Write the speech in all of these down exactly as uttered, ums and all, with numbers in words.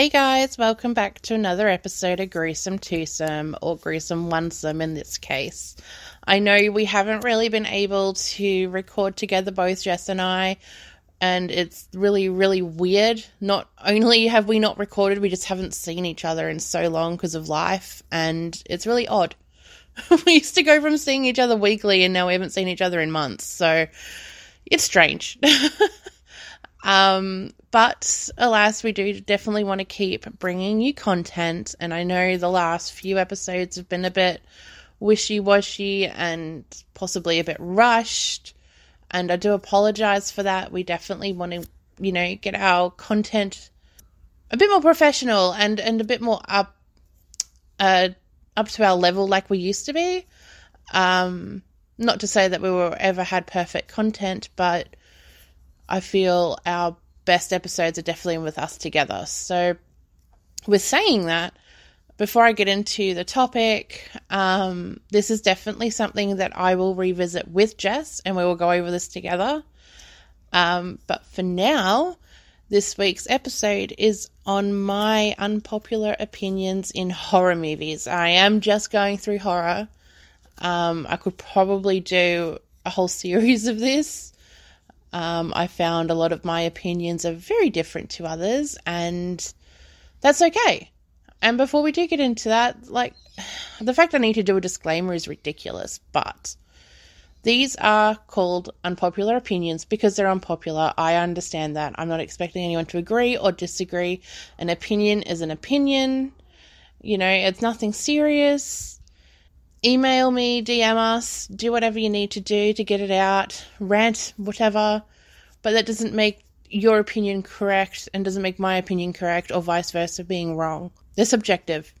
Hey guys, welcome back to another episode of Gruesome Twosome, or Gruesome Onesome in this case. I know we haven't really been able to record together, both Jess and I, and it's really, really weird. Not only have we not recorded, we just haven't seen each other in so long because of life, and it's really odd. We used to go from seeing each other weekly, and now we haven't seen each other in months, so it's strange. um... But, alas, we do definitely want to keep bringing you content, and I know the last few episodes have been a bit wishy-washy and possibly a bit rushed, and I do apologise for that. We definitely want to, you know, get our content a bit more professional and, and a bit more up uh, up to our level like we used to be. Um, not to say that we were ever had perfect content, but I feel our best episodes are definitely with us together. So with saying that, before I get into the topic, um, this is definitely something that I will revisit with Jess, and we will go over this together. Um, but for now, this week's episode is on my unpopular opinions in horror movies. I am just going through horror. Um, I could probably do a whole series of this. Um, I found a lot of my opinions are very different to others, and that's okay. And before we do get into that, like, the fact I need to do a disclaimer is ridiculous, but these are called unpopular opinions because they're unpopular. I understand that. I'm not expecting anyone to agree or disagree. An opinion is an opinion. You know, it's nothing serious. Email me, D M us, do whatever you need to do to get it out, rant, whatever. But that doesn't make your opinion correct and doesn't make my opinion correct, or vice versa being wrong. They're subjective.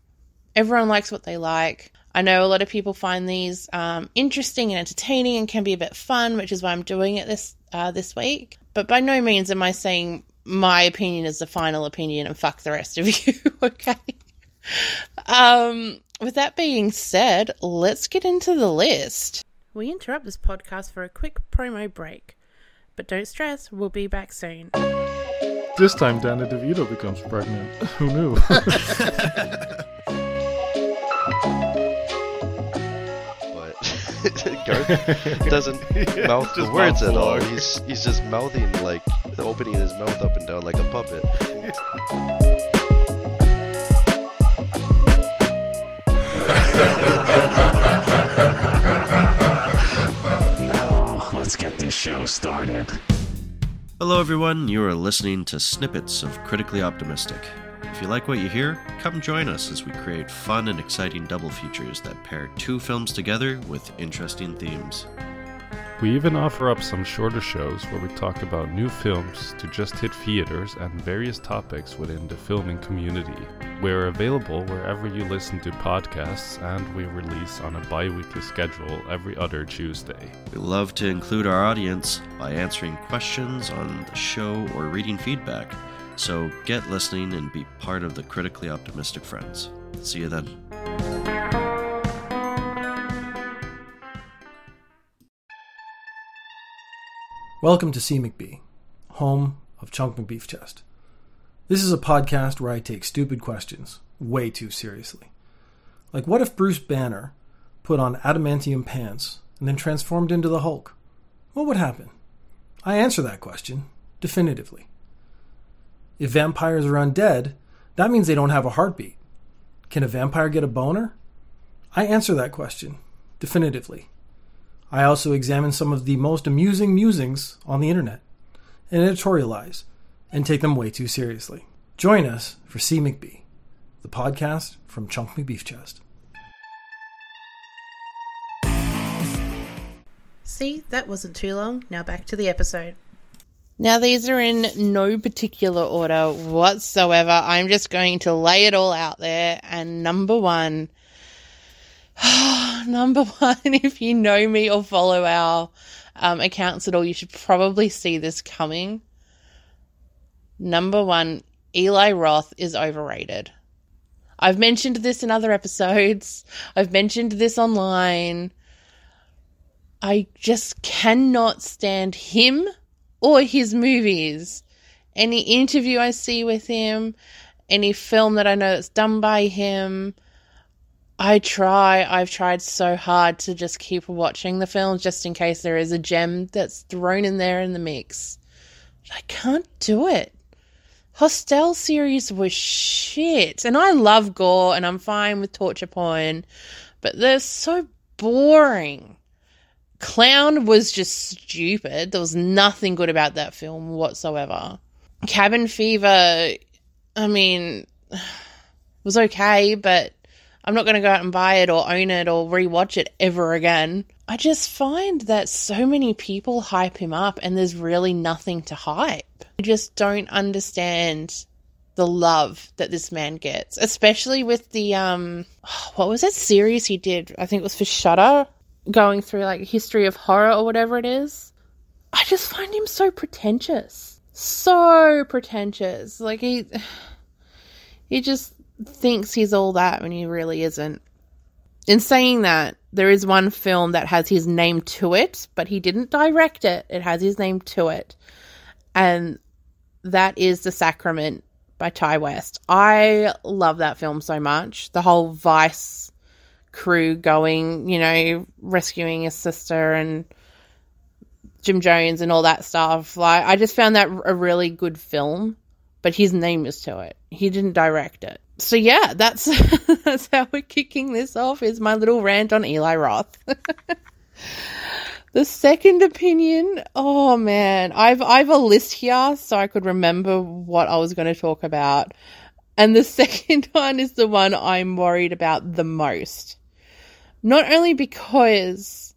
Everyone likes what they like. I know a lot of people find these um, interesting and entertaining and can be a bit fun, which is why I'm doing it this uh, this week. But by no means am I saying my opinion is the final opinion and fuck the rest of you, okay? Um... With that being said, let's get into the list. We interrupt this podcast for a quick promo break, but don't stress, we'll be back soon. This time, Danny DeVito becomes pregnant. Who knew? But Garth doesn't yeah, mouth the words at all. He's he's just mouthing, like, opening his mouth up and down like a puppet. Yeah. Now, let's get this show started. Hello everyone, you are listening to Snippets of Critically Optimistic. If you like what you hear, come join us as we create fun and exciting double features that pair two films together with interesting themes. We even offer up some shorter shows where we talk about new films to just hit theaters and various topics within the filming community. We're available wherever you listen to podcasts, and we release on a bi-weekly schedule every other Tuesday. We love to include our audience by answering questions on the show or reading feedback. So get listening and be part of the Critically Optimistic Friends. See you then. Welcome to C. McBee, home of Chunk McBeef Chest. This is a podcast where I take stupid questions way too seriously. Like, what if Bruce Banner put on adamantium pants and then transformed into the Hulk? What would happen? I answer that question definitively. If vampires are undead, that means they don't have a heartbeat. Can a vampire get a boner? I answer that question definitively. I also examine some of the most amusing musings on the internet and editorialize and take them way too seriously. Join us for C. McBee, the podcast from Chunk McBeef Chest. See, that wasn't too long. Now back to the episode. Now these are in no particular order whatsoever. I'm just going to lay it all out there. And number one, Number one, if you know me or follow our um, accounts at all, you should probably see this coming. Number one, Eli Roth is overrated. I've mentioned this in other episodes. I've mentioned this online. I just cannot stand him or his movies. Any interview I see with him, any film that I know that's done by him, I try, I've tried so hard to just keep watching the films just in case there is a gem that's thrown in there in the mix. I can't do it. Hostel series was shit. And I love gore and I'm fine with torture porn, but they're so boring. Clown was just stupid. There was nothing good about that film whatsoever. Cabin Fever, I mean, was okay, but I'm not going to go out and buy it or own it or rewatch it ever again. I just find that so many people hype him up and there's really nothing to hype. I just don't understand the love that this man gets, especially with the, um, what was that series he did? I think it was for Shudder, going through like history of horror or whatever it is. I just find him so pretentious, so pretentious. Like he, he just thinks he's all that when he really isn't. In saying that, there is one film that has his name to it, but he didn't direct it. It has his name to it. And that is The Sacrament by Ty West. I love that film so much. The whole Vice crew going, you know, rescuing his sister and Jim Jones and all that stuff. Like, I just found that a really good film, but his name is to it. He didn't direct it. So yeah, that's that's how we're kicking this off, is my little rant on Eli Roth. The second opinion, oh man, I've I've a list here so I could remember what I was going to talk about. And the second one is the one I'm worried about the most. Not only because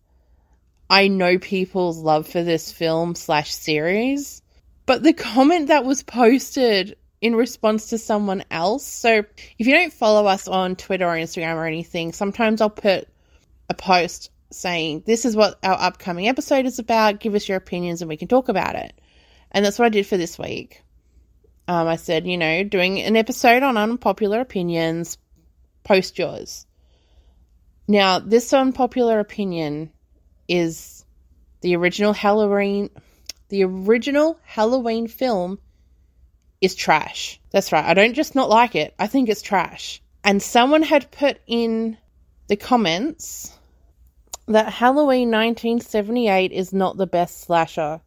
I know people's love for this film slash series, but the comment that was posted in response to someone else. So if you don't follow us on Twitter or Instagram or anything, sometimes I'll put a post saying, this is what our upcoming episode is about, give us your opinions and we can talk about it. And that's what I did for this week. Um, I said, you know, doing an episode on unpopular opinions, post yours. Now, this unpopular opinion is the original Halloween, the original Halloween film is trash. That's right. I don't just not like it. I think it's trash. And someone had put in the comments that Halloween nineteen seventy-eight is not the best slasher,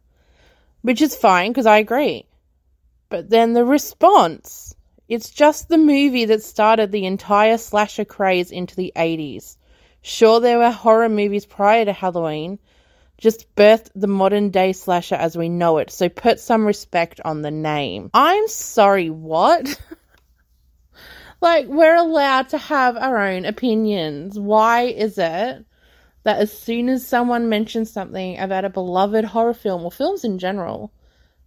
which is fine because I agree. But then the response, it's just the movie that started the entire slasher craze into the eighties. Sure, there were horror movies prior to Halloween, just birthed the modern day slasher as we know it, so put some respect on the name. I'm sorry, what? Like, we're allowed to have our own opinions. Why is it that as soon as someone mentions something about a beloved horror film or films in general,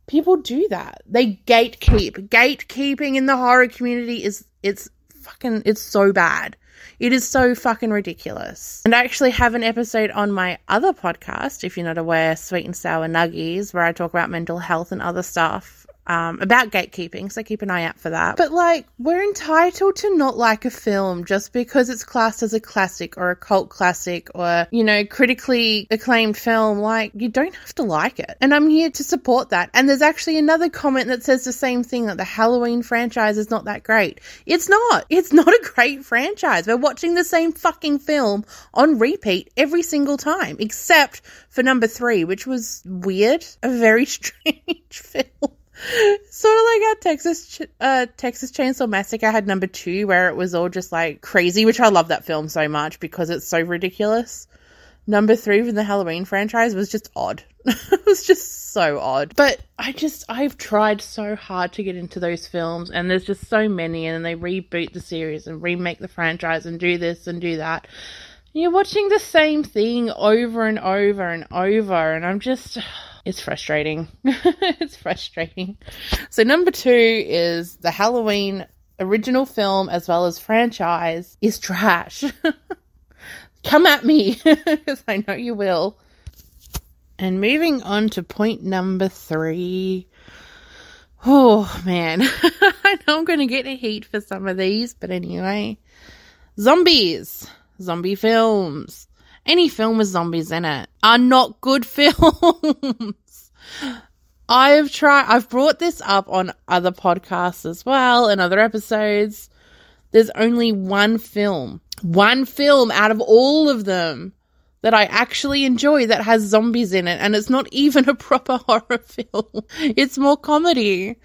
people do that? They gatekeep. Gatekeeping in the horror community is, it's fucking, it's so bad. It is so fucking ridiculous. And I actually have an episode on my other podcast, if you're not aware, Sweet and Sour Nuggies, where I talk about mental health and other stuff, um, about gatekeeping, so keep an eye out for that. But, like, we're entitled to not like a film just because it's classed as a classic or a cult classic or, you know, critically acclaimed film. Like, you don't have to like it. And I'm here to support that. And there's actually another comment that says the same thing, that the Halloween franchise is not that great. It's not. It's not a great franchise. We're watching the same fucking film on repeat every single time, except for number three, which was weird. A very strange film. Sort of like our Texas uh, Texas Chainsaw Massacre had number two, where it was all just like crazy, which I love that film so much because it's so ridiculous. Number three from the Halloween franchise was just odd. It was just so odd. But I just, I've tried so hard to get into those films, and there's just so many, and then they reboot the series and remake the franchise and do this and do that. And you're watching the same thing over and over and over, and I'm just... It's frustrating. It's frustrating. So number two is the Halloween original film as well as franchise is trash. Come at me, because I know you will. And moving on to point number three. Oh, man. I know I'm going to get a heat for some of these, but anyway. Zombies. Zombie films. Any film with zombies in it are not good films. I've tried, I've brought this up on other podcasts as well and other episodes. There's only one film, one film out of all of them that I actually enjoy that has zombies in it, and it's not even a proper horror film. It's more comedy.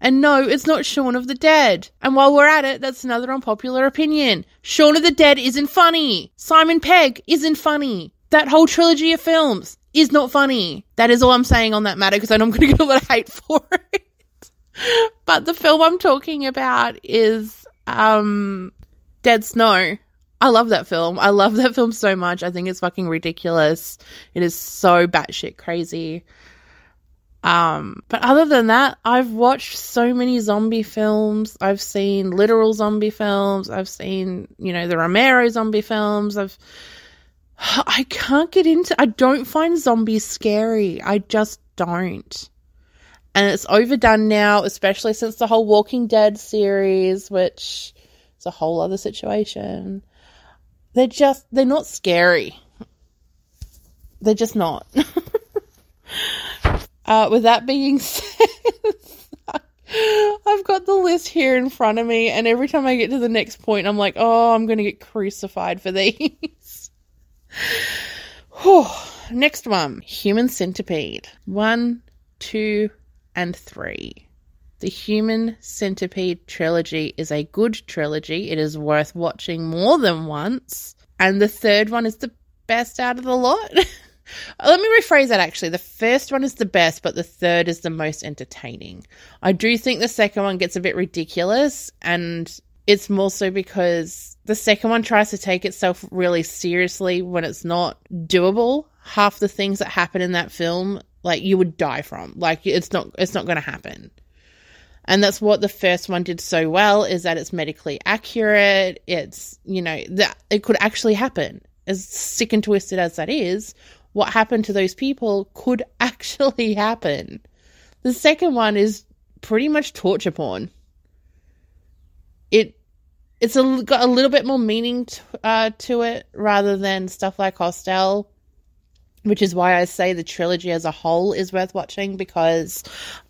And no, it's not Shaun of the Dead. And while we're at it, that's another unpopular opinion. Shaun of the Dead isn't funny. Simon Pegg isn't funny. That whole trilogy of films is not funny. That is all I'm saying on that matter, because I know I'm going to get a lot of hate for it. But the film I'm talking about is um, Dead Snow. I love that film. I love that film so much. I think it's fucking ridiculous. It is so batshit crazy. Um, but other than that, I've watched so many zombie films. I've seen literal zombie films. I've seen, you know, the Romero zombie films. I've, I can't get into, I don't find zombies scary. I just don't. And it's overdone now, especially since the whole Walking Dead series, which is a whole other situation. They're just, they're not scary. They're just not. Uh, with that being said, I've got the list here in front of me, and every time I get to the next point, I'm like, oh, I'm going to get crucified for these. Next one, Human Centipede. One, two, and three. The Human Centipede trilogy is a good trilogy. It is worth watching more than once. And the third one is the best out of the lot. Let me rephrase that, actually. The first one is the best, but the third is the most entertaining. I do think the second one gets a bit ridiculous, and it's more so because the second one tries to take itself really seriously when it's not doable. Half the things that happen in that film, like, you would die from. Like, it's not it's not going to happen. And that's what the first one did so well, is that it's medically accurate. It's, you know, that it could actually happen. As sick and twisted as that is, what happened to those people could actually happen. The second one is pretty much torture porn. It, it's a, got a little bit more meaning to, uh, to it rather than stuff like Hostel, which is why I say the trilogy as a whole is worth watching, because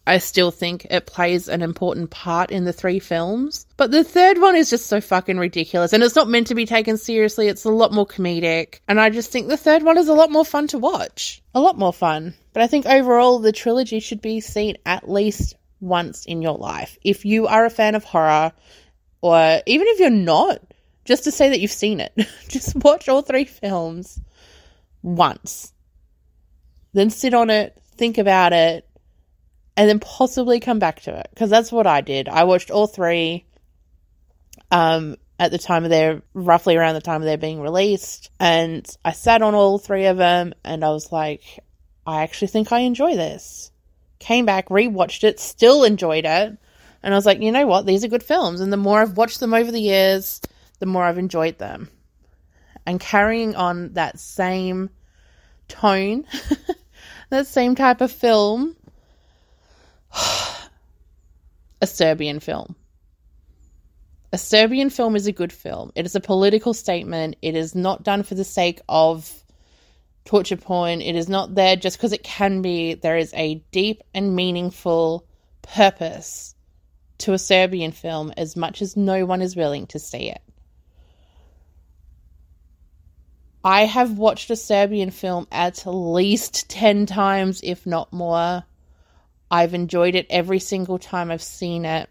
I still think it plays an important part in the three films. But the third one is just so fucking ridiculous, and it's not meant to be taken seriously. It's a lot more comedic, and I just think the third one is a lot more fun to watch. A lot more fun. But I think overall the trilogy should be seen at least once in your life. If you are a fan of horror, or even if you're not, just to say that you've seen it. Just watch all three films once. Then sit on it, think about it, and then possibly come back to it, because that's what I did. I watched all three um, at the time of their, roughly around the time of their being released, and I sat on all three of them, and I was like, I actually think I enjoy this. Came back, rewatched it, still enjoyed it, and I was like, you know what, these are good films, and the more I've watched them over the years, the more I've enjoyed them. And carrying on that same tone, that same type of film, A Serbian Film. A Serbian Film is a good film. It is a political statement. It is not done for the sake of torture porn. It is not there just because it can be. There is a deep and meaningful purpose to A Serbian Film, as much as no one is willing to see it. I have watched A Serbian Film at least ten times, if not more. I've enjoyed it every single time I've seen it.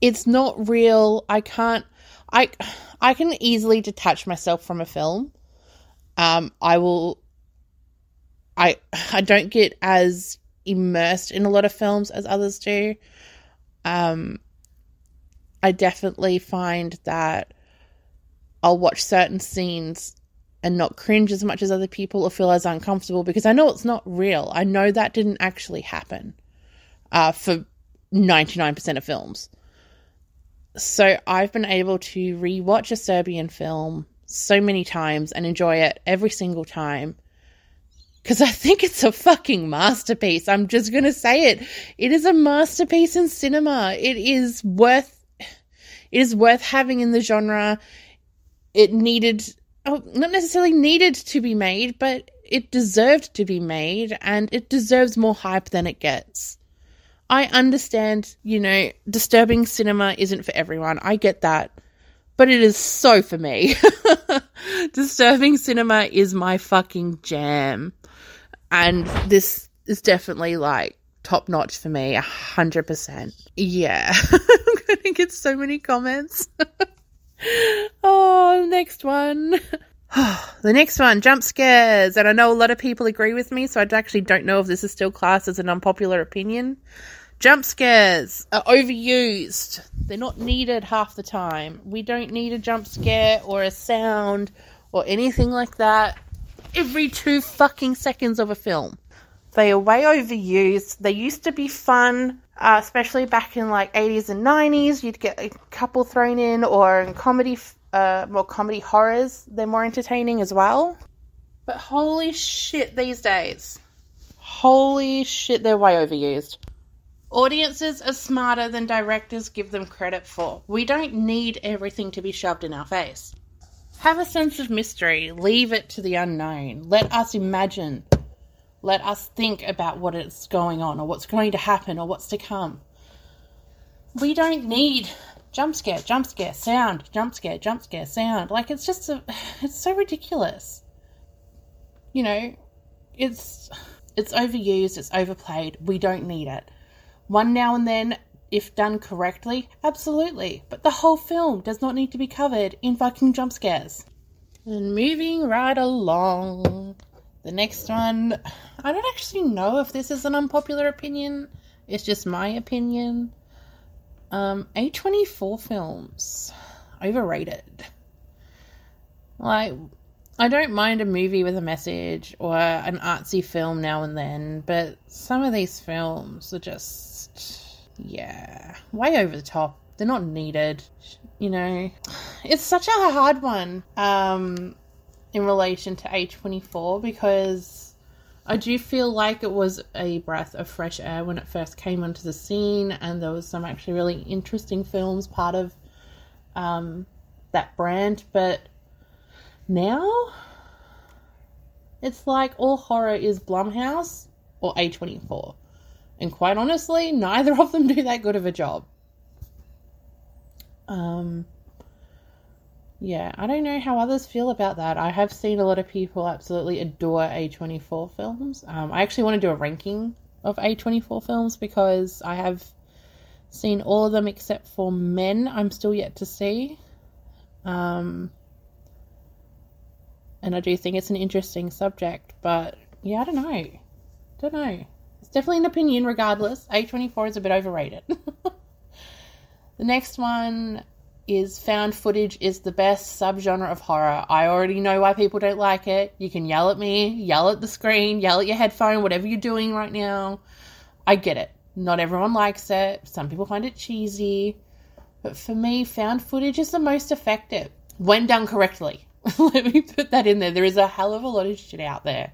It's not real. I can't, I, I can easily detach myself from a film. Um, I will, I, I don't get as immersed in a lot of films as others do. Um, I definitely find that I'll watch certain scenes and not cringe as much as other people or feel as uncomfortable, because I know it's not real. I know that didn't actually happen uh, for ninety-nine percent of films. So I've been able to rewatch A Serbian Film so many times and enjoy it every single time, because I think it's a fucking masterpiece. I'm just going to say it. It is a masterpiece in cinema. It is worth, it is worth having in the genre. It needed... Oh, not necessarily needed to be made, but It deserved to be made, and it deserves more hype than it gets. I understand, you know, disturbing cinema isn't for everyone. I get that. But it is so for me. Disturbing cinema is my fucking jam. And this is definitely, like, top-notch for me, one hundred percent. Yeah. I'm going to get so many comments. Oh, next one. The next one, jump scares. And I know a lot of people agree with me, so I actually don't know if this is still classed as an unpopular opinion. Jump scares are overused. They're not needed half the time. We don't need a jump scare or a sound or anything like that every two fucking seconds of a film. They are way overused. They used to be fun, uh, especially back in like eighties and nineties. You'd get a couple thrown in, or in comedy, uh, more comedy horrors. They're more entertaining as well. But holy shit these days. Holy shit, they're way overused. Audiences are smarter than directors give them credit for. We don't need everything to be shoved in our face. Have a sense of mystery. Leave it to the unknown. Let us imagine. Let us think about what is going on, or what's going to happen, or what's to come. We don't need jump scare, jump scare, sound, jump scare, jump scare, sound. Like, it's just, a, it's so ridiculous. You know, it's, it's overused, it's overplayed. We don't need it. One now and then, if done correctly, absolutely. But the whole film does not need to be covered in fucking jump scares. And moving right along. The next one, I don't actually know if this is an unpopular opinion. It's just my opinion. Um, A twenty-four films. Overrated. Like, I don't mind a movie with a message or an artsy film now and then, but some of these films are just... yeah, way over the top. They're not needed, you know. It's such a hard one um in relation to A twenty-four, because I do feel like it was a breath of fresh air when it first came onto the scene, and there was some actually really interesting films part of um that brand. But now it's like all horror is Blumhouse or A twenty-four. And quite honestly, neither of them do that good of a job. Um, yeah, I don't know how others feel about that. I have seen a lot of people absolutely adore A twenty-four films. Um, I actually want to do a ranking of A twenty-four films, because I have seen all of them except for Men I'm still yet to see. Um, and I do think it's an interesting subject, but yeah, I don't know. Don't know. Definitely an opinion regardless. A twenty-four is a bit overrated. The next one is found footage is the best subgenre of horror. I already know why people don't like it. You can yell at me, yell at the screen, yell at your headphone, whatever you're doing right now. I get it. Not everyone likes it. Some people find it cheesy. But for me, found footage is the most effective when done correctly. Let me put that in there. There is a hell of a lot of shit out there.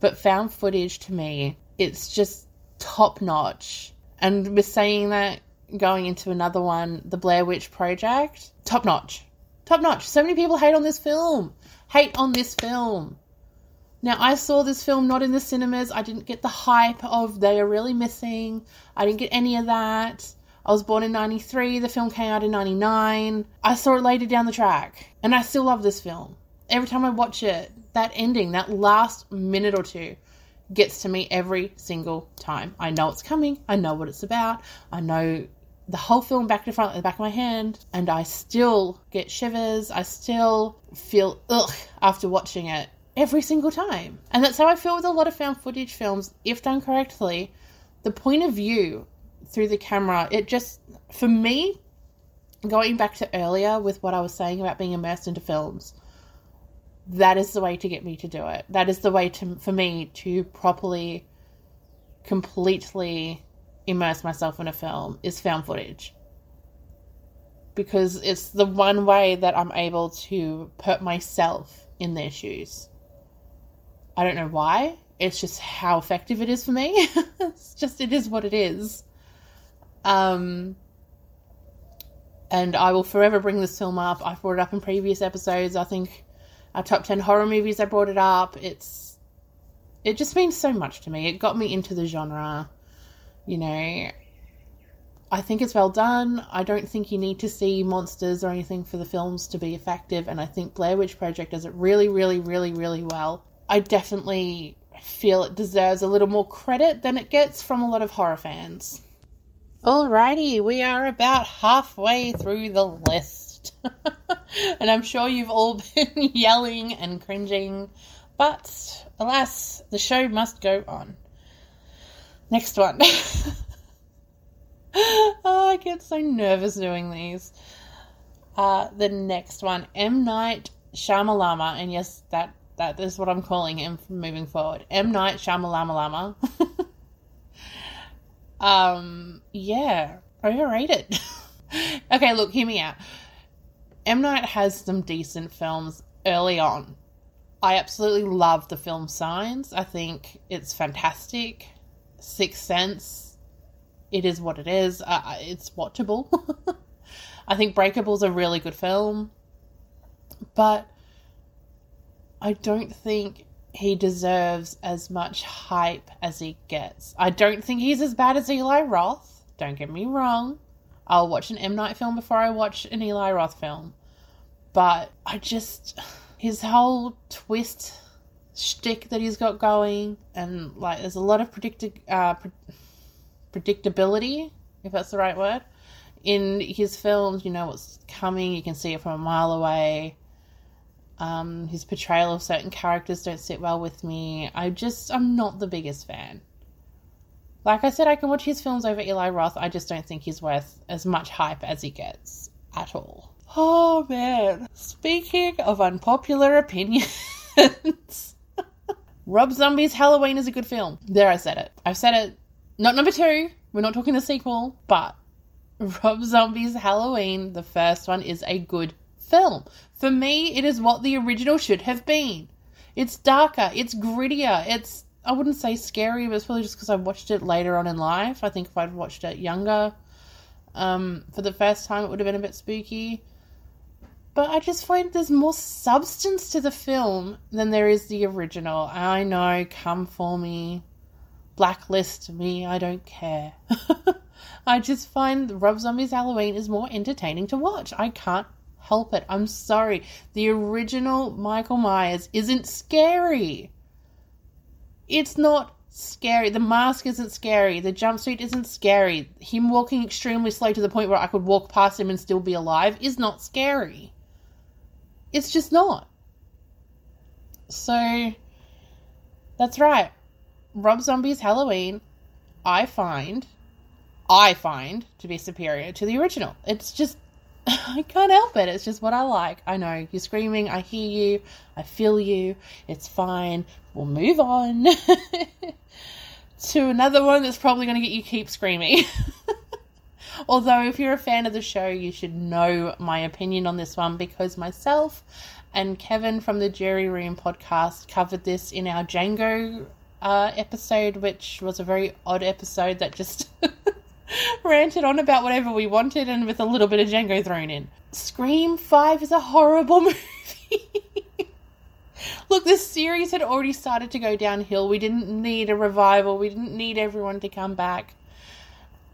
But found footage, to me, it's just top-notch. And with saying that, going into another one, The Blair Witch Project, top-notch. Top-notch. So many people hate on this film. Hate on this film. Now, I saw this film not in the cinemas. I didn't get the hype of they are really missing. I didn't get any of that. I was born in ninety-three. The film came out in ninety-nine. I saw it later down the track. And I still love this film. Every time I watch it, that ending, that last minute or two, gets to me every single time. I know it's coming. I know what it's about. I know the whole film back to front at the back of my hand, and I still get shivers. I still feel ugh after watching it every single time. And that's how I feel with a lot of found footage films. If done correctly, the point of view through the camera, it just, for me, going back to earlier with what I was saying about being immersed into films, that is the way to get me to do it. That is the way to for me to properly, completely immerse myself in a film, is found footage. Because it's the one way that I'm able to put myself in their shoes. I don't know why. It's just how effective it is for me. It's just, it is what it is. Um... And I will forever bring this film up. I've brought it up in previous episodes. I think... our top ten horror movies, I brought it up. It's it just means so much to me. It got me into the genre, you know. I think it's well done. I don't think you need to see monsters or anything for the films to be effective, and I think Blair Witch Project does it really, really, really, really well. I definitely feel it deserves a little more credit than it gets from a lot of horror fans. Alrighty, we are about halfway through the list. And I'm sure you've all been yelling and cringing, but alas, the show must go on. Next one. Oh, I get so nervous doing these. Uh, the next one, M Night Shyamalan, and yes, that that is what I'm calling him moving forward. M Night Shyamalan. um, yeah, overrated. Okay, look, hear me out. M Night has some decent films early on. I absolutely love the film Signs. I think it's fantastic. Sixth Sense. It is what it is. Uh, it's watchable. I think Breakable's a really good film. But I don't think he deserves as much hype as he gets. I don't think he's as bad as Eli Roth. Don't get me wrong. I'll watch an M. Night film before I watch an Eli Roth film. But I just... his whole twist shtick that he's got going, and like there's a lot of predicted... Uh, pre- predictability, if that's the right word, in his films. You know what's coming, you can see it from a mile away. Um, his portrayal of certain characters don't sit well with me. I just, I'm not the biggest fan. Like I said, I can watch his films over Eli Roth. I just don't think he's worth as much hype as he gets at all. Oh man, speaking of unpopular opinions, Rob Zombie's Halloween is a good film. There, I said it. I've said it. Not number two, we're not talking the sequel, but Rob Zombie's Halloween, the first one, is a good film. For me, it is what the original should have been. It's darker, it's grittier, it's, I wouldn't say scary, but it's probably just because I watched it later on in life. I think if I'd watched it younger, um, for the first time, it would have been a bit spooky. But I just find there's more substance to the film than there is the original. I know, come for me. Blacklist me, I don't care. I just find Rob Zombie's Halloween is more entertaining to watch. I can't help it. I'm sorry. The original Michael Myers isn't scary. It's not scary. The mask isn't scary. The jumpsuit isn't scary. Him walking extremely slow to the point where I could walk past him and still be alive is not scary. It's just not. So, that's right. Rob Zombie's Halloween, I find, I find to be superior to the original. It's just, I can't help it. It's just what I like. I know, you're screaming, I hear you, I feel you, it's fine. We'll move on to another one that's probably going to get you keep screaming. Although, if you're a fan of the show, you should know my opinion on this one, because myself and Kevin from the Jury Room podcast covered this in our Django Uh, episode, which was a very odd episode that just ranted on about whatever we wanted, and with a little bit of Django thrown in. Scream five is a horrible movie. Look, this series had already started to go downhill. We didn't need a revival. We didn't need everyone to come back.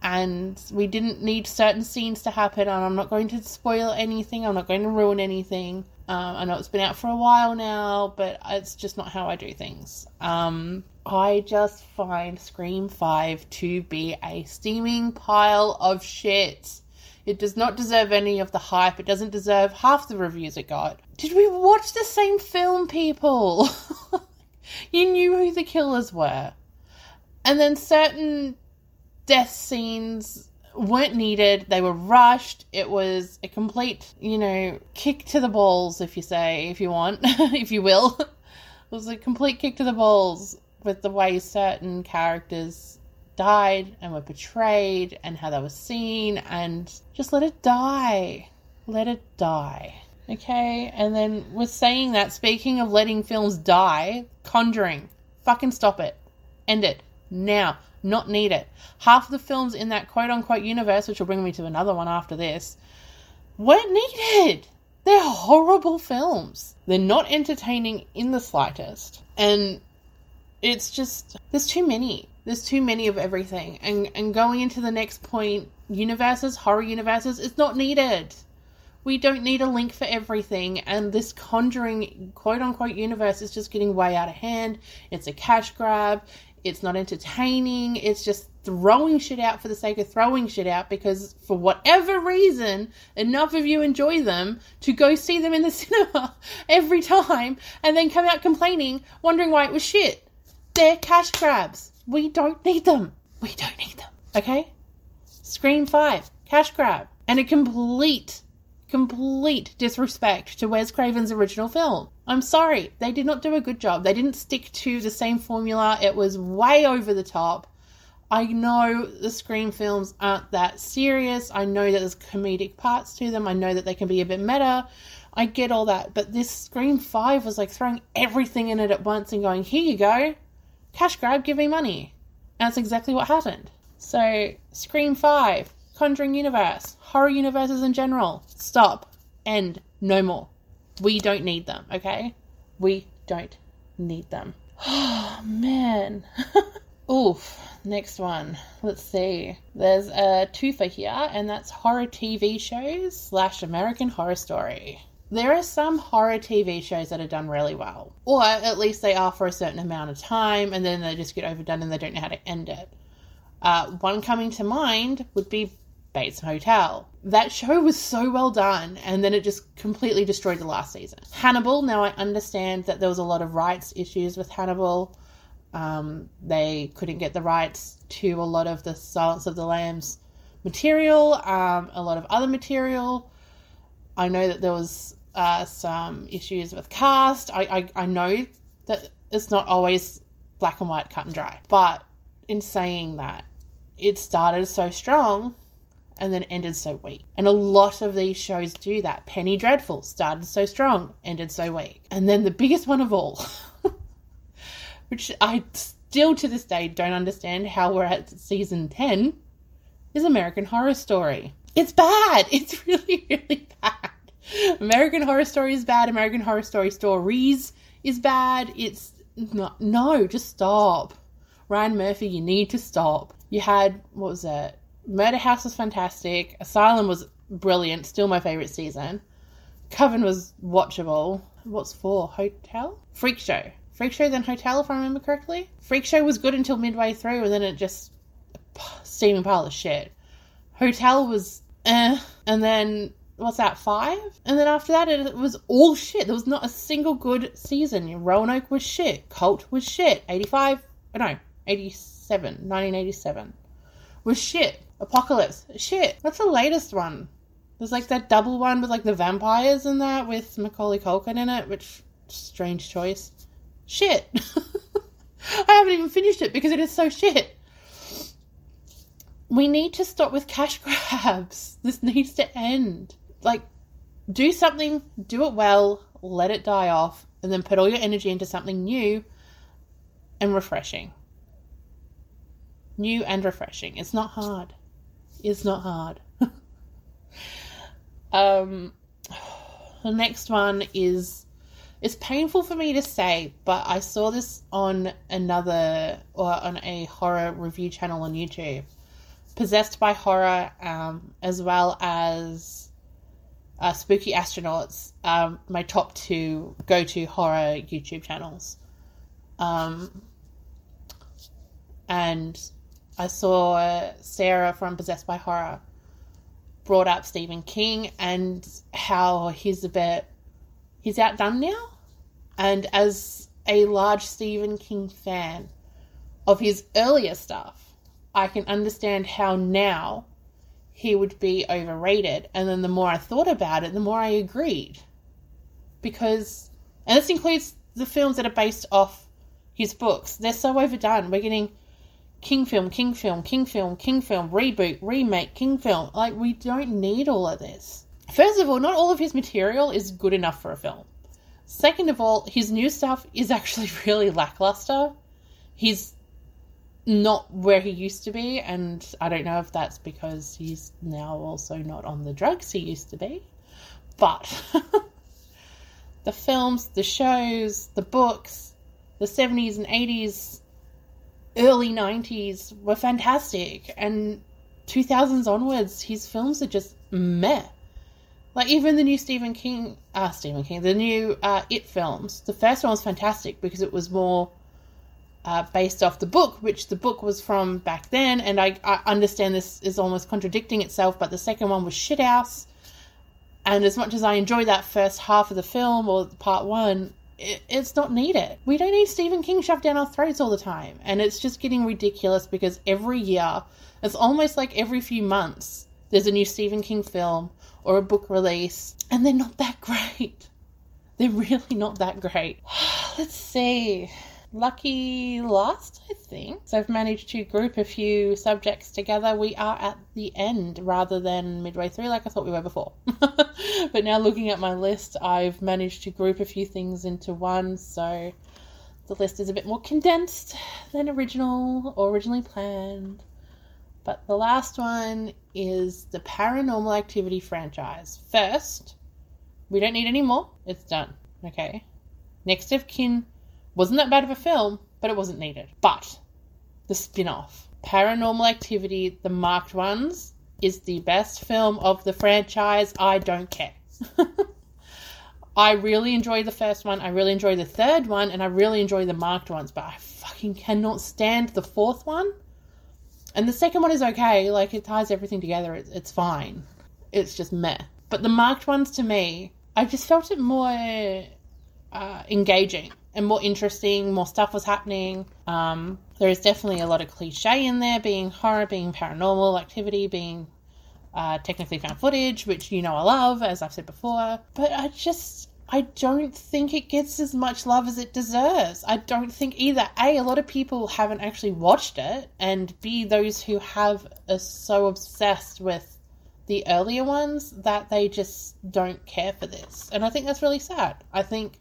And we didn't need certain scenes to happen. And I'm not going to spoil anything. I'm not going to ruin anything. Um, I know it's been out for a while now, but it's just not how I do things. Um... I just find Scream five to be a steaming pile of shit. It does not deserve any of the hype. It doesn't deserve half the reviews it got. Did we watch the same film, people? You knew who the killers were. And then certain death scenes weren't needed. They were rushed. It was a complete, you know, kick to the balls, if you say, if you want, if you will. It was a complete kick to the balls with the way certain characters died and were portrayed and how they were seen, and just let it die. Let it die. Okay? And then we're saying that, speaking of letting films die, Conjuring. Fucking stop it. End it. Now. Not need it. Half the films in that quote-unquote universe, which will bring me to another one after this, weren't needed. They're horrible films. They're not entertaining in the slightest. And it's just, there's too many. There's too many of everything. And and going into the next point, universes, horror universes, it's not needed. We don't need a link for everything. And this Conjuring, quote-unquote, universe is just getting way out of hand. It's a cash grab. It's not entertaining. It's just throwing shit out for the sake of throwing shit out because for whatever reason, enough of you enjoy them to go see them in the cinema every time and then come out complaining, wondering why it was shit. They're cash grabs. We don't need them. We don't need them. Okay? Scream five. Cash grab. And a complete... complete disrespect to Wes Craven's original film. I'm sorry, they did not do a good job. They didn't stick to the same formula. It was way over the top. I know the Scream films aren't that serious. I know that there's comedic parts to them. I know that they can be a bit meta. I get all that. But this Scream five was like throwing everything in it at once and going, here you go. Cash grab, give me money. And that's exactly what happened. So, Scream five. Conjuring universe, horror universes in general, stop, end, no more. We don't need them, okay? We don't need them. Oh, man. Oof, next one. Let's see. There's a twofer here, and that's horror T V shows slash American Horror Story. There are some horror T V shows that are done really well, or at least they are for a certain amount of time, and then they just get overdone and they don't know how to end it. Uh, one coming to mind would be Hotel. That show was so well done, and then it just completely destroyed the last season. Hannibal, now I understand that there was a lot of rights issues with Hannibal. Um, they couldn't get the rights to a lot of the Silence of the Lambs material, um, a lot of other material. I know that there was uh, some issues with cast. I, I, I know that it's not always black and white, cut and dry. But in saying that, it started so strong and then ended so weak. And a lot of these shows do that. Penny Dreadful started so strong, ended so weak. And then the biggest one of all, which I still to this day don't understand how we're at season ten, is American Horror Story. It's bad. It's really, really bad. American Horror Story is bad. American Horror Story Stories is bad. It's not, no, just stop. Ryan Murphy, you need to stop. You had, what was it? Murder House was fantastic. Asylum was brilliant. Still my favourite season. Coven was watchable. What's for? Hotel? Freak Show. Freak Show then Hotel, if I remember correctly. Freak Show was good until midway through, and then it just... steaming pile of shit. Hotel was... eh. And then... what's that, five? And then after that, it was all shit. There was not a single good season. Roanoke was shit. Cult was shit. eighty-five... oh no. eighty-seven. nineteen eighty-seven. Was shit. Apocalypse. Shit. What's the latest one? There's like that double one with like the vampires in that with Macaulay Culkin in it, which strange choice. Shit. I haven't even finished it because it is so shit. We need to stop with cash grabs. This needs to end. Like, do something, do it well, let it die off, and then put all your energy into something new and refreshing. New and refreshing. It's not hard. It's not hard. um, the next one is, it's painful for me to say, but I saw this on another, or on a horror review channel on YouTube. Possessed by Horror, um, as well as uh, Spooky Astronauts, um, my top two go-to horror YouTube channels. Um, and I saw Sarah from Possessed by Horror brought up Stephen King and how he's a bit, he's outdone now. And as a large Stephen King fan of his earlier stuff, I can understand how now he would be overrated. And then the more I thought about it, the more I agreed. Because, and this includes the films that are based off his books. They're so overdone. We're getting... King film, King film, King film, King film, reboot, remake, King film. Like, we don't need all of this. First of all, not all of his material is good enough for a film. Second of all, his new stuff is actually really lackluster. He's not where he used to be, and I don't know if that's because he's now also not on the drugs he used to be. But the films, the shows, the books, the seventies and eighties, early nineties were fantastic, and two thousands onwards, his films are just meh. Like, even the new Stephen King, ah, uh, Stephen King, the new uh, It films, the first one was fantastic because it was more uh, based off the book, which the book was from back then, and I, I understand this is almost contradicting itself, but the second one was shithouse, and as much as I enjoyed that first half of the film, or part one, it, it's not needed. We don't need Stephen King shoved down our throats all the time, and it's just getting ridiculous because every year, it's almost like every few months, there's a new Stephen King film, or a book release, and they're not that great. They're really not that great. Let's see. Lucky last, I think. So I've managed to group a few subjects together. We are at the end rather than midway through like I thought we were before. But now looking at my list, I've managed to group a few things into one, so the list is a bit more condensed than original or originally planned. But the last one is the Paranormal Activity franchise. First, we don't need any more. It's done. Okay. Next of Kin wasn't that bad of a film, but it wasn't needed. But the spin-off, Paranormal Activity The Marked Ones, is the best film of the franchise. I don't care. I really enjoyed the first one. I really enjoyed the third one. And I really enjoyed the Marked Ones. But I fucking cannot stand the fourth one. And the second one is okay, like it ties everything together, it's, it's fine. It's just meh. But the Marked Ones to me, I just felt it more uh, engaging and more interesting, more stuff was happening. Um, there is definitely a lot of cliche in there, being horror, being paranormal activity, being uh, technically found footage, which you know I love, as I've said before. But I just, I don't think it gets as much love as it deserves. I don't think either. A, a lot of people haven't actually watched it, and B, those who have are so obsessed with the earlier ones that they just don't care for this. And I think that's really sad. I think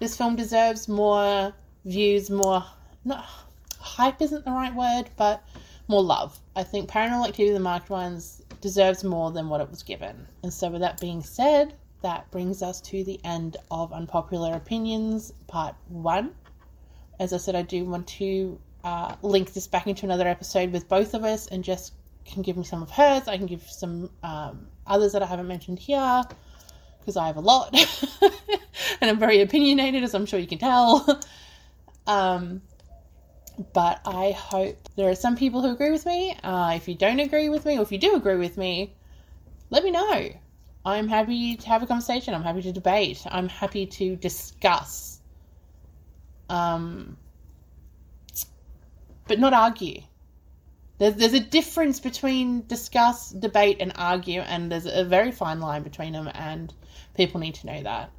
this film deserves more views, more, not, hype isn't the right word, but more love. I think Paranormal Activity, The Marked Ones, deserves more than what it was given. And so with that being said, that brings us to the end of Unpopular Opinions Part one. As I said, I do want to uh, link this back into another episode with both of us, and Jess can give me some of hers. I can give some um, others that I haven't mentioned here because I have a lot and I'm very opinionated, as I'm sure you can tell. um, but I hope there are some people who agree with me. Uh, if you don't agree with me, or if you do agree with me, let me know. I'm happy to have a conversation. I'm happy to debate. I'm happy to discuss. Um, but not argue. There's, there's a difference between discuss, debate, and argue, and there's a very fine line between them, and people need to know that.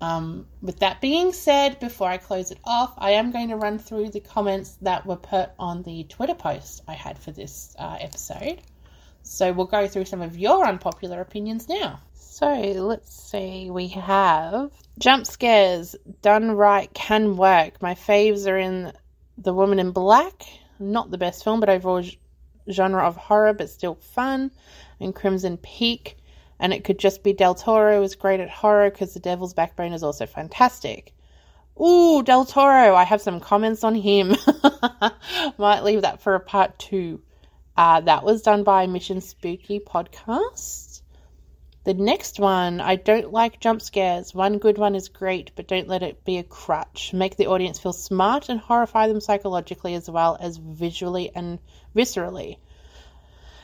Um, with that being said, before I close it off, I am going to run through the comments that were put on the Twitter post I had for this uh, episode. So we'll go through some of your unpopular opinions now. So let's see. We have jump scares done right can work. My faves are in The Woman in Black. Not the best film, but overall genre of horror, but still fun. And Crimson Peak. And it could just be Del Toro is great at horror because The Devil's Backbone is also fantastic. Ooh, Del Toro. I have some comments on him. Might leave that for a part two. Uh, that was done by Mission Spooky Podcast. The next one, I don't like jump scares. One good one is great, but don't let it be a crutch. Make the audience feel smart and horrify them psychologically as well as visually and viscerally.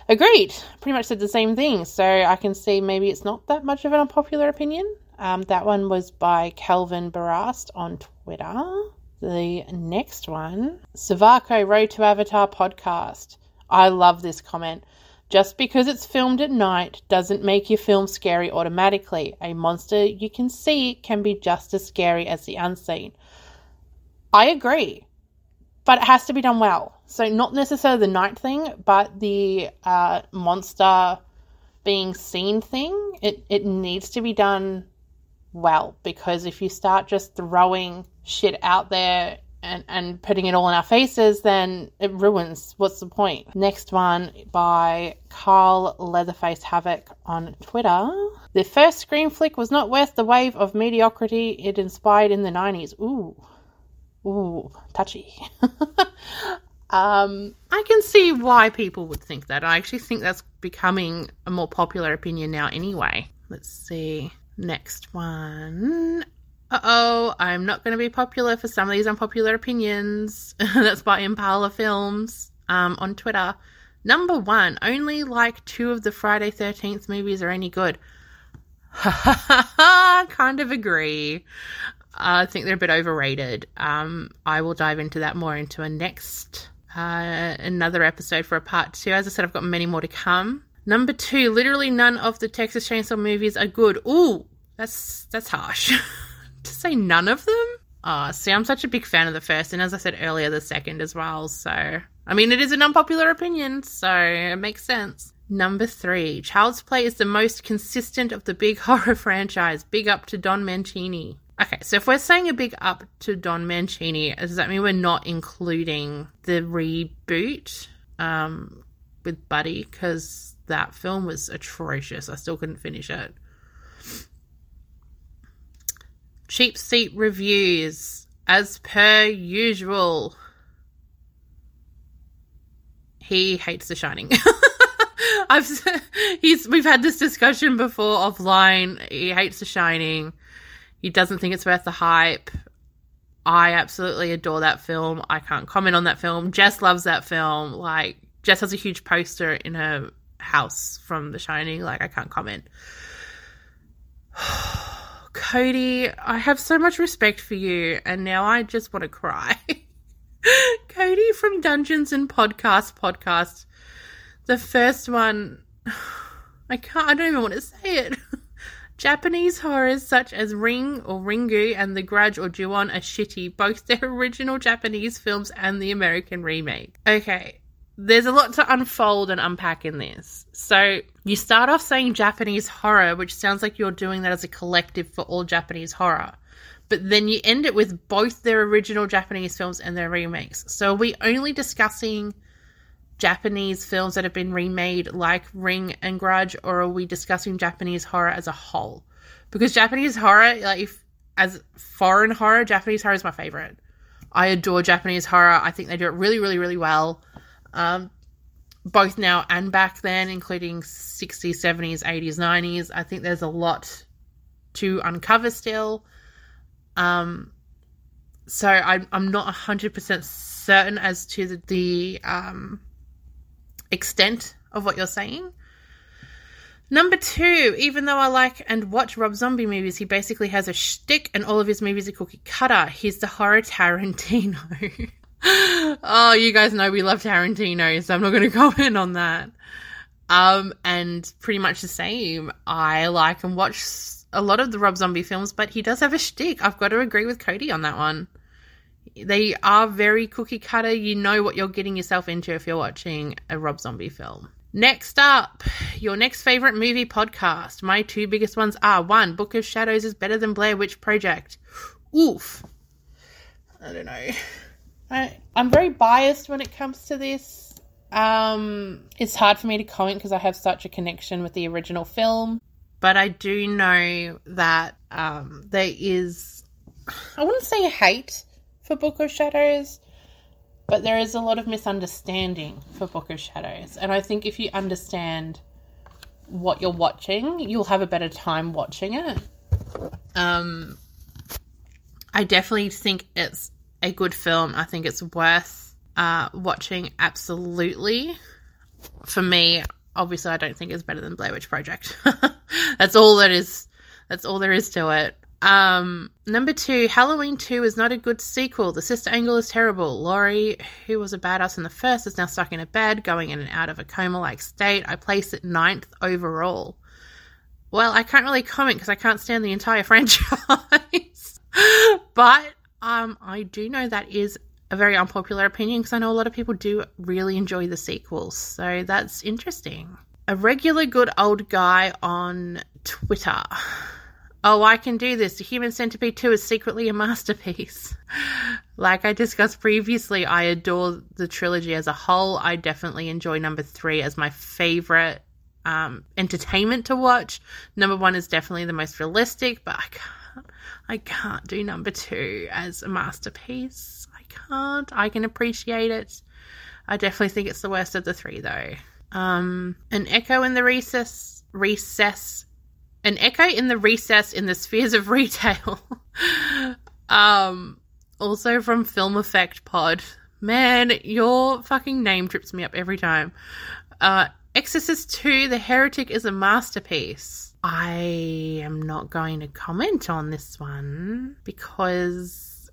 Agreed. Pretty much said the same thing. So I can see maybe it's not that much of an unpopular opinion. Um, that one was by Calvin Barast on Twitter. The next one, Savaco Road to Avatar Podcast. I love this comment. Just because it's filmed at night doesn't make your film scary automatically. A monster you can see can be just as scary as the unseen. I agree, but it has to be done well. So not necessarily the night thing, but the uh, monster being seen thing, it, it needs to be done well, because if you start just throwing shit out there And, and putting it all in our faces, then it ruins. What's the point? Next one by Carl Leatherface Havoc on Twitter. The first Scream flick was not worth the wave of mediocrity it inspired in the nineties. Ooh. ooh, touchy. um, I can see why people would think that. I actually think that's becoming a more popular opinion now anyway. Let's see. Next one. Uh-oh, I'm not going to be popular for some of these unpopular opinions. That's by Impala Films um, on Twitter. Number one, only like two of the Friday thirteenth movies are any good. Ha ha ha ha, kind of agree. I think they're a bit overrated. Um, I will dive into that more into a next, uh, another episode for a part two. As I said, I've got many more to come. Number two, literally none of the Texas Chainsaw movies are good. Ooh, that's, that's harsh. To say none of them? Oh, see, I'm such a big fan of the first, and as I said earlier, the second as well, so... I mean, it is an unpopular opinion, so it makes sense. Number three, Child's Play is the most consistent of the big horror franchise. Big up to Don Mancini. Okay, so if we're saying a big up to Don Mancini, does that mean we're not including the reboot um, with Buddy? Because that film was atrocious. I still couldn't finish it. Cheap seat reviews, as per usual. He hates The Shining. I've he's we've had this discussion before offline. He hates The Shining. He doesn't think it's worth the hype. I absolutely adore that film. I can't comment on that film. Jess loves that film. Like, Jess has a huge poster in her house from The Shining. Like, I can't comment. Cody, I have so much respect for you, and now I just want to cry. Cody from Dungeons and Podcast Podcast. The first one, I can't, I don't even want to say it. Japanese horrors such as Ring or Ringu and The Grudge or Ju-on are shitty, both their original Japanese films and the American remake. Okay, there's a lot to unfold and unpack in this. So you start off saying Japanese horror, which sounds like you're doing that as a collective for all Japanese horror. But then you end it with both their original Japanese films and their remakes. So are we only discussing Japanese films that have been remade like Ring and Grudge, or are we discussing Japanese horror as a whole? Because Japanese horror, like if, as foreign horror, Japanese horror is my favorite. I adore Japanese horror. I think they do it really, really, really well. Um, both now and back then, including sixties, seventies, eighties, nineties. I think there's a lot to uncover still. Um, so I, I'm not one hundred percent certain as to the, the um, extent of what you're saying. Number two, even though I like and watch Rob Zombie movies, he basically has a shtick and all of his movies are cookie cutter. He's the horror Tarantino. Oh, you guys know we love Tarantino, so I'm not going to comment on that. Um, and pretty much the same. I like and watch a lot of the Rob Zombie films, but he does have a shtick. I've got to agree with Cody on that one. They are very cookie cutter. You know what you're getting yourself into if you're watching a Rob Zombie film. Next up, your next favourite movie podcast. My two biggest ones are, one, Book of Shadows is better than Blair Witch Project. Oof. I don't know. I, I'm very biased when it comes to this. Um, it's hard for me to comment because I have such a connection with the original film. But I do know that um, there is, I wouldn't say hate for Book of Shadows, but there is a lot of misunderstanding for Book of Shadows. And I think if you understand what you're watching, you'll have a better time watching it. Um, I definitely think it's a good film. I think it's worth uh, watching, absolutely. For me, obviously, I don't think it's better than Blair Witch Project. That's all that is. That's all there is to it. Um, number two, Halloween two is not a good sequel. The sister angle is terrible. Laurie, who was a badass in the first, is now stuck in a bed, going in and out of a coma-like state. I place it ninth overall. Well, I can't really comment because I can't stand the entire franchise. But um, I do know that is a very unpopular opinion because I know a lot of people do really enjoy the sequels. So that's interesting. A regular good old guy on Twitter. Oh, I can do this. The Human Centipede two is secretly a masterpiece. Like I discussed previously, I adore the trilogy as a whole. I definitely enjoy number three as my favorite um, entertainment to watch. Number one is definitely the most realistic, but I can't. can't, I can't do number two as a masterpiece. I can't. I can appreciate it. I definitely think it's the worst of the three, though. Um, an echo in the recess, recess, an echo in the recess in the spheres of retail. um, also from Film Effect Pod. Man, your fucking name trips me up every time. Uh, Exorcist two, The Heretic is a masterpiece. I am not going to comment on this one because,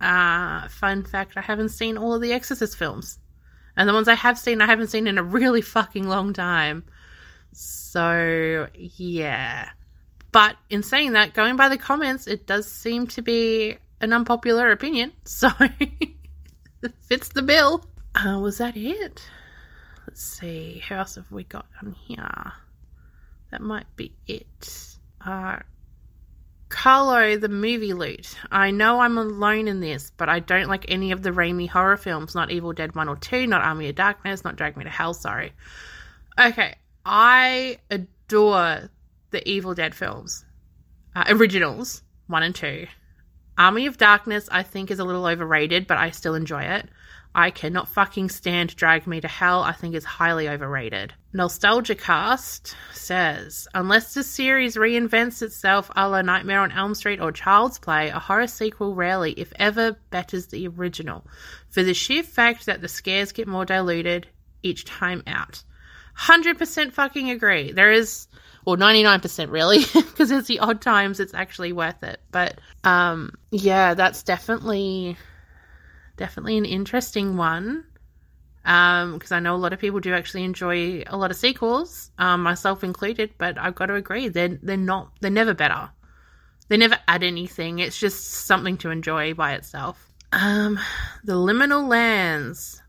uh, fun fact, I haven't seen all of the Exorcist films. And the ones I have seen, I haven't seen in a really fucking long time. So, yeah. But in saying that, going by the comments, it does seem to be an unpopular opinion. So, it fits the bill. Uh, was that it? Let's see. Who else have we got on here? That might be it. Uh, Carlo, the movie loot. I know I'm alone in this, but I don't like any of the Raimi horror films. Not Evil Dead one or two, not Army of Darkness, not Drag Me to Hell, sorry. Okay, I adore the Evil Dead films. Uh, originals, one and two. Army of Darkness, I think, is a little overrated, but I still enjoy it. I cannot fucking stand Drag Me to Hell. I think it's highly overrated. Nostalgiacast says, unless the series reinvents itself a la Nightmare on Elm Street or Child's Play, a horror sequel rarely, if ever, betters the original, for the sheer fact that the scares get more diluted each time out. one hundred percent fucking agree. There is, or ninety-nine percent really, because it's the odd times it's actually worth it. But um, yeah, that's definitely... Definitely an interesting one, um, because I know a lot of people do actually enjoy a lot of sequels, um, myself included. But I've got to agree, they're they're not they're never better. They never add anything. It's just something to enjoy by itself. Um, the Liminal Lands.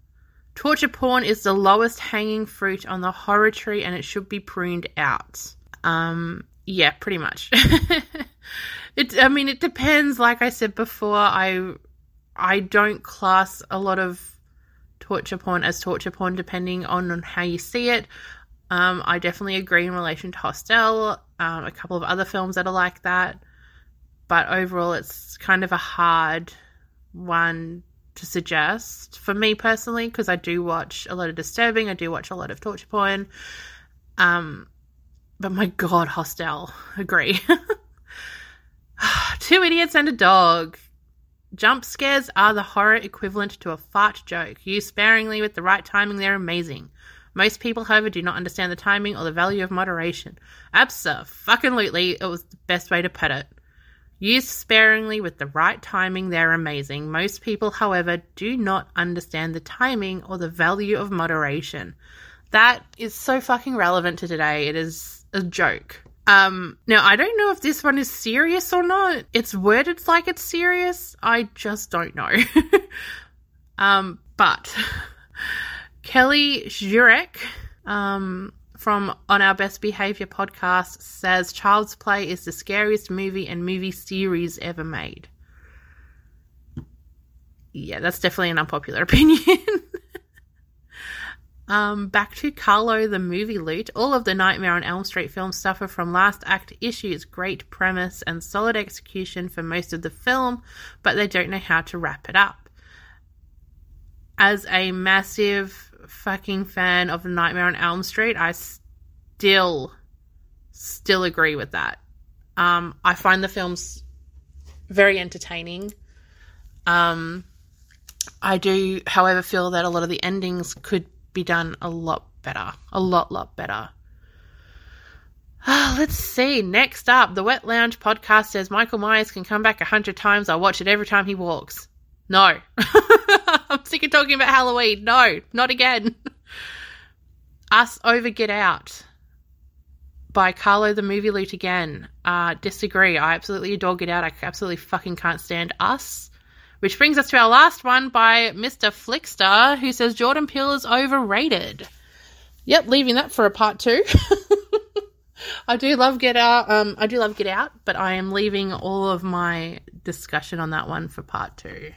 Torture porn is the lowest hanging fruit on the horror tree, and it should be pruned out. Um, yeah, pretty much. it. I mean, it depends. Like I said before, I. I don't class a lot of torture porn as torture porn depending on, on how you see it. Um, I definitely agree in relation to Hostel, um, a couple of other films that are like that. But overall, it's kind of a hard one to suggest for me personally because I do watch a lot of disturbing. I do watch a lot of torture porn. Um, but my God, Hostel. Agree. Two idiots and a dog. Jump scares are the horror equivalent to a fart joke. Used sparingly with the right timing, they're amazing. Most people, however, do not understand the timing or the value of moderation. Abso-fucking-lutely, it was the best way to put it. Used sparingly with the right timing, they're amazing. Most people, however, do not understand the timing or the value of moderation. That is so fucking relevant to today. It is a joke. Um, now, I don't know if this one is serious or not. It's worded like it's serious. I just don't know. um, but Kelly Jurek um, from On Our Best Behavior podcast says Child's Play is the scariest movie and movie series ever made. Yeah, that's definitely an unpopular opinion. Um, back to Carlo, the movie loot. All of the Nightmare on Elm Street films suffer from last act issues, great premise and solid execution for most of the film, but they don't know how to wrap it up. As a massive fucking fan of Nightmare on Elm Street, I still, still agree with that. Um, I find the films very entertaining. Um, I do, however, feel that a lot of the endings could be done a lot better. A lot, lot better. Oh, let's see. Next up, the Wet Lounge podcast says Michael Myers can come back a hundred times. I watch it every time he walks. No. I'm sick of talking about Halloween. No, not again. Us Over Get Out by Carlo the Movie Loot again. Uh, disagree. I absolutely adore Get Out. I absolutely fucking can't stand Us. Which brings us to our last one by Mister Flickstar, who says Jordan Peele is overrated. Yep, leaving that for a part two. I do love Get Out. Um, I do love Get Out, but I am leaving all of my discussion on that one for part two.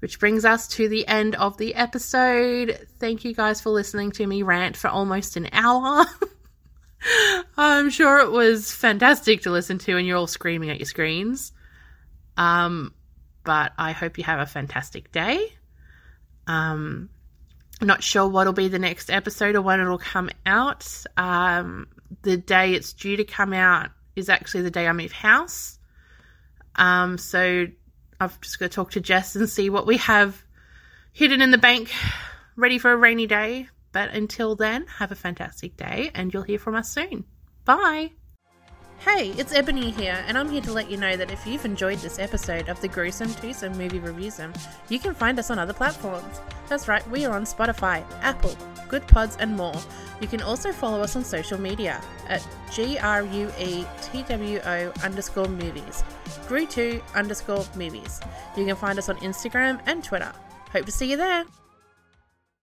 Which brings us to the end of the episode. Thank you guys for listening to me rant for almost an hour. I'm sure it was fantastic to listen to, and you're all screaming at your screens. Um, but I hope you have a fantastic day. Um, not sure what'll be the next episode or when it'll come out. Um, the day it's due to come out is actually the day I move house. Um, so I've just got to talk to Jess and see what we have hidden in the bank, ready for a rainy day. But until then, have a fantastic day, and you'll hear from us soon. Bye! Hey, it's Ebony here, and I'm here to let you know that if you've enjoyed this episode of the Gruesome Twosome Movie Reviewsome, you can find us on other platforms. That's right, we are on Spotify, Apple, Good Pods, and more. You can also follow us on social media at G R U E T W O underscore movies, G R U two underscore movies. You can find us on Instagram and Twitter. Hope to see you there!